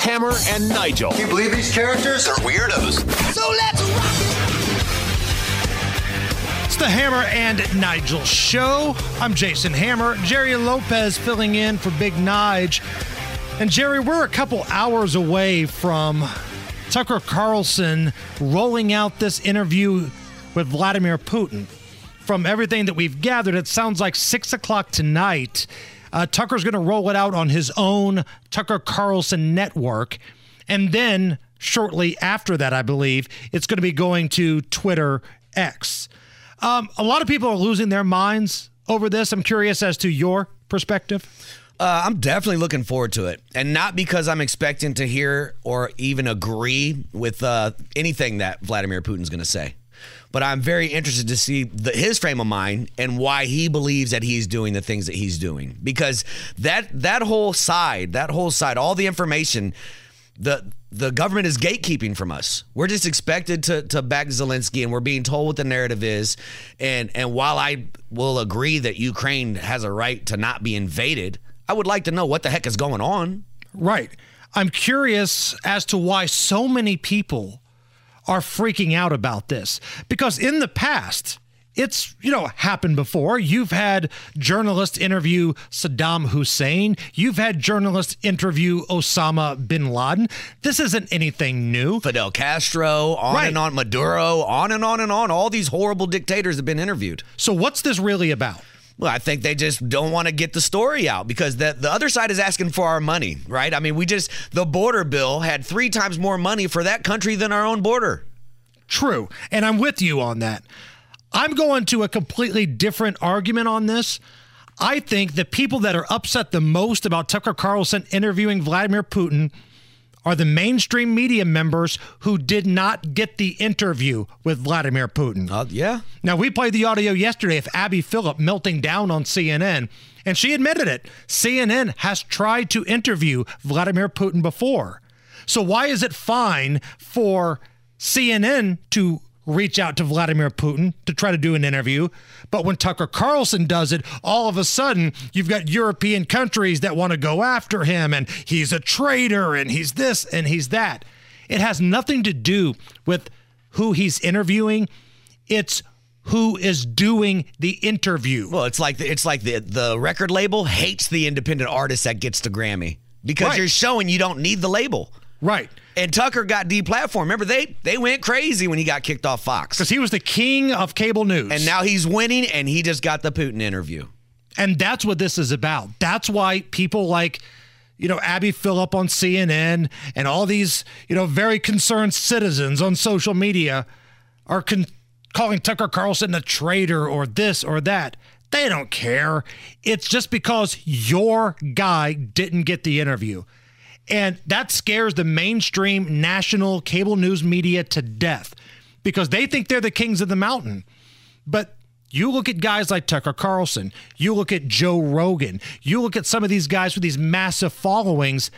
Hammer and Nigel. Can you believe these characters are weirdos? So let's rock it! It's the Hammer and Nigel show. I'm Jason Hammer. Jerry Lopez filling in for Big Nige. And Jerry, we're a couple hours away from Tucker Carlson rolling out this interview with Vladimir Putin. From everything that we've gathered, it sounds like 6 o'clock tonight, Tucker's going to roll it out on his own Tucker Carlson Network. And then shortly after that, I believe, it's going to be going to Twitter X. A lot of people are losing their minds over this. I'm curious as to your perspective. I'm definitely looking forward to it. And not because I'm expecting to hear or even agree with anything that Vladimir Putin's going to say. But I'm very interested to see his frame of mind and why he believes that he's doing the things that he's doing. Because that whole side, all the information, the government is gatekeeping from us. We're just expected to back Zelensky, and we're being told what the narrative is. And while I will agree that Ukraine has a right to not be invaded, I would like to know what the heck is going on. Right. I'm curious as to why so many people are freaking out about this, because in the past, it's, happened before. You've had journalists interview Saddam Hussein. You've had journalists interview Osama bin Laden. This isn't anything new. Fidel Castro, on and on, Maduro, on and on. All these horrible dictators have been interviewed. So what's this really about? Well, I think they just don't want to get the story out because the other side is asking for our money, right? I mean, the border bill had 3 times more money for that country than our own border. True, and I'm with you on that. I'm going to a completely different argument on this. I think the people that are upset the most about Tucker Carlson interviewing Vladimir Putin are the mainstream media members who did not get the interview with Vladimir Putin. Yeah. Now, we played the audio yesterday of Abby Phillip melting down on CNN, and she admitted it. CNN has tried to interview Vladimir Putin before. So why is it fine for CNN to reach out to Vladimir Putin to try to do an interview? But when Tucker Carlson does it, all of a sudden, you've got European countries that want to go after him, and he's a traitor, and he's this, and he's that. It has nothing to do with who he's interviewing. It's who is doing the interview. Well, it's like the record label hates the independent artist that gets the Grammy because you're showing you don't need the label. Right. And Tucker got deplatformed. Remember, they went crazy when he got kicked off Fox. Because he was the king of cable news. And now he's winning, and he just got the Putin interview. And that's what this is about. That's why people like, Abby Phillip on CNN and all these, very concerned citizens on social media are calling Tucker Carlson a traitor or this or that. They don't care. It's just because your guy didn't get the interview. And that scares the mainstream national cable news media to death because they think they're the kings of the mountain. But you look at guys like Tucker Carlson, you look at Joe Rogan, you look at some of these guys with these massive followings,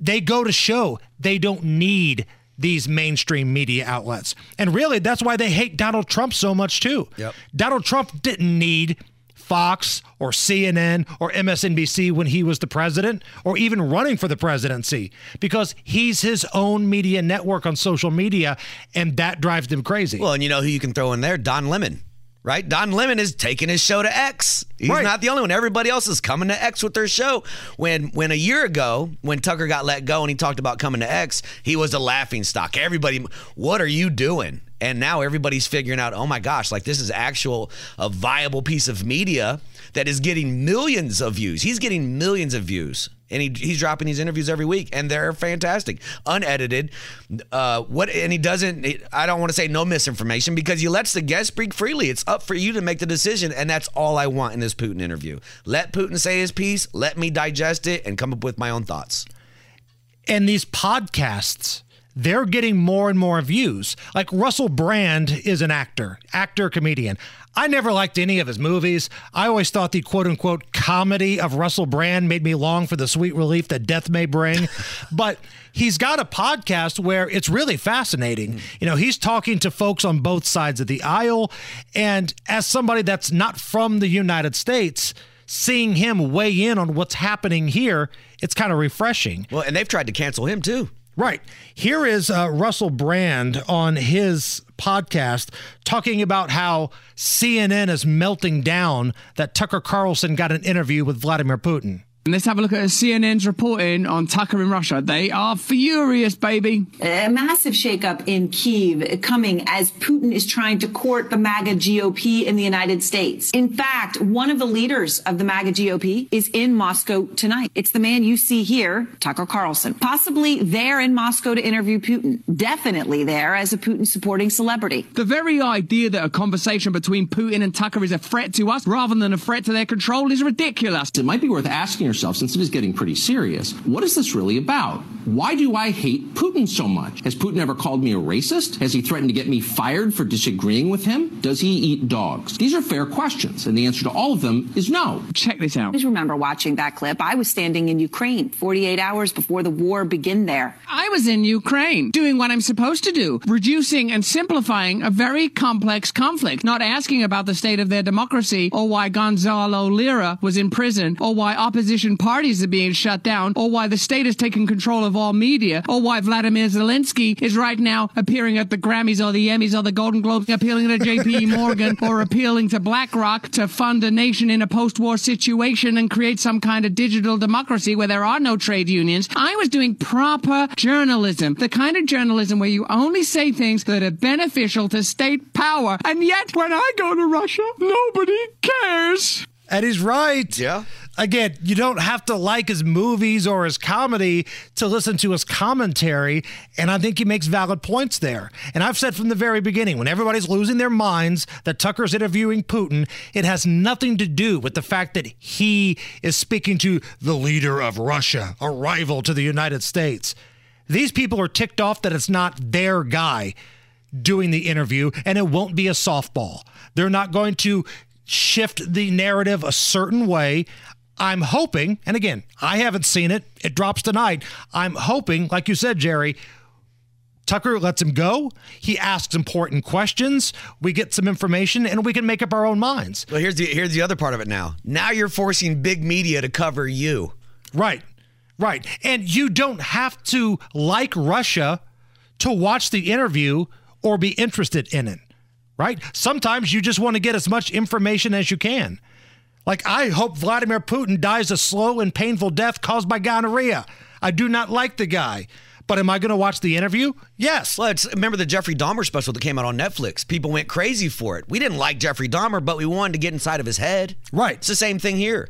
they go to show they don't need these mainstream media outlets. And really, that's why they hate Donald Trump so much too. Yep. Donald Trump didn't need Fox or CNN or MSNBC when he was the president or even running for the presidency because he's his own media network on social media, and that drives them crazy. Well, and you know who you can throw in there? Don Lemon, right? Don Lemon is taking his show to X. He's not the only one. Everybody else is coming to X with their show. When a year ago, when Tucker got let go and he talked about coming to X, he was a laughingstock. Everybody, what are you doing? And now everybody's figuring out, oh my gosh, like this is a viable piece of media that is getting millions of views. He's getting millions of views. And he's dropping these interviews every week, and they're fantastic, unedited. I don't want to say no misinformation because he lets the guest speak freely. It's up for you to make the decision, and that's all I want in this Putin interview. Let Putin say his piece, let me digest it, and come up with my own thoughts. And these podcasts, they're getting more and more views. Like Russell Brand is an actor, comedian. I never liked any of his movies. I always thought the quote-unquote comedy of Russell Brand made me long for the sweet relief that death may bring. But he's got a podcast where it's really fascinating. You know, he's talking to folks on both sides of the aisle. And as somebody that's not from the United States, seeing him weigh in on what's happening here, it's kind of refreshing. Well, and they've tried to cancel him too. Right. Here is Russell Brand on his podcast talking about how CNN is melting down that Tucker Carlson got an interview with Vladimir Putin. And let's have a look at CNN's reporting on Tucker in Russia. They are furious, baby. A massive shakeup in Kyiv coming as Putin is trying to court the MAGA GOP in the United States. In fact, one of the leaders of the MAGA GOP is in Moscow tonight. It's the man you see here, Tucker Carlson. Possibly there in Moscow to interview Putin. Definitely there as a Putin-supporting celebrity. The very idea that a conversation between Putin and Tucker is a threat to us rather than a threat to their control is ridiculous. It might be worth asking yourself, since it is getting pretty serious, what is this really about? Why do I hate Putin so much? Has Putin ever called me a racist? Has he threatened to get me fired for disagreeing with him? Does he eat dogs? These are fair questions, and the answer to all of them is no. Check this out. I just remember watching that clip. I was standing in Ukraine 48 hours before the war began there. I was in Ukraine doing what I'm supposed to do, reducing and simplifying a very complex conflict, not asking about the state of their democracy or why Gonzalo Lira was in prison or why opposition parties are being shut down, or why the state has taken control of all media, or why Vladimir Zelensky is right now appearing at the Grammys or the Emmys or the Golden Globes, appealing to J.P. Morgan or appealing to BlackRock to fund a nation in a post-war situation and create some kind of digital democracy where there are no trade unions. I was doing proper journalism, the kind of journalism where you only say things that are beneficial to state power. And yet, when I go to Russia, nobody cares. And he's right. Yeah. Again, you don't have to like his movies or his comedy to listen to his commentary, and I think he makes valid points there. And I've said from the very beginning, when everybody's losing their minds that Tucker's interviewing Putin, it has nothing to do with the fact that he is speaking to the leader of Russia, a rival to the United States. These people are ticked off that it's not their guy doing the interview, and it won't be a softball. They're not going to shift the narrative a certain way. I'm hoping, and again, I haven't seen it. It drops tonight. I'm hoping, like you said, Jerry, Tucker lets him go. He asks important questions. We get some information, and we can make up our own minds. Well, here's the other part of it now. Now you're forcing big media to cover you. Right. And you don't have to like Russia to watch the interview or be interested in it, right? Sometimes you just want to get as much information as you can. Like, I hope Vladimir Putin dies a slow and painful death caused by gonorrhea. I do not like the guy. But am I going to watch the interview? Yes. Well, remember the Jeffrey Dahmer special that came out on Netflix? People went crazy for it. We didn't like Jeffrey Dahmer, but we wanted to get inside of his head. Right. It's the same thing here.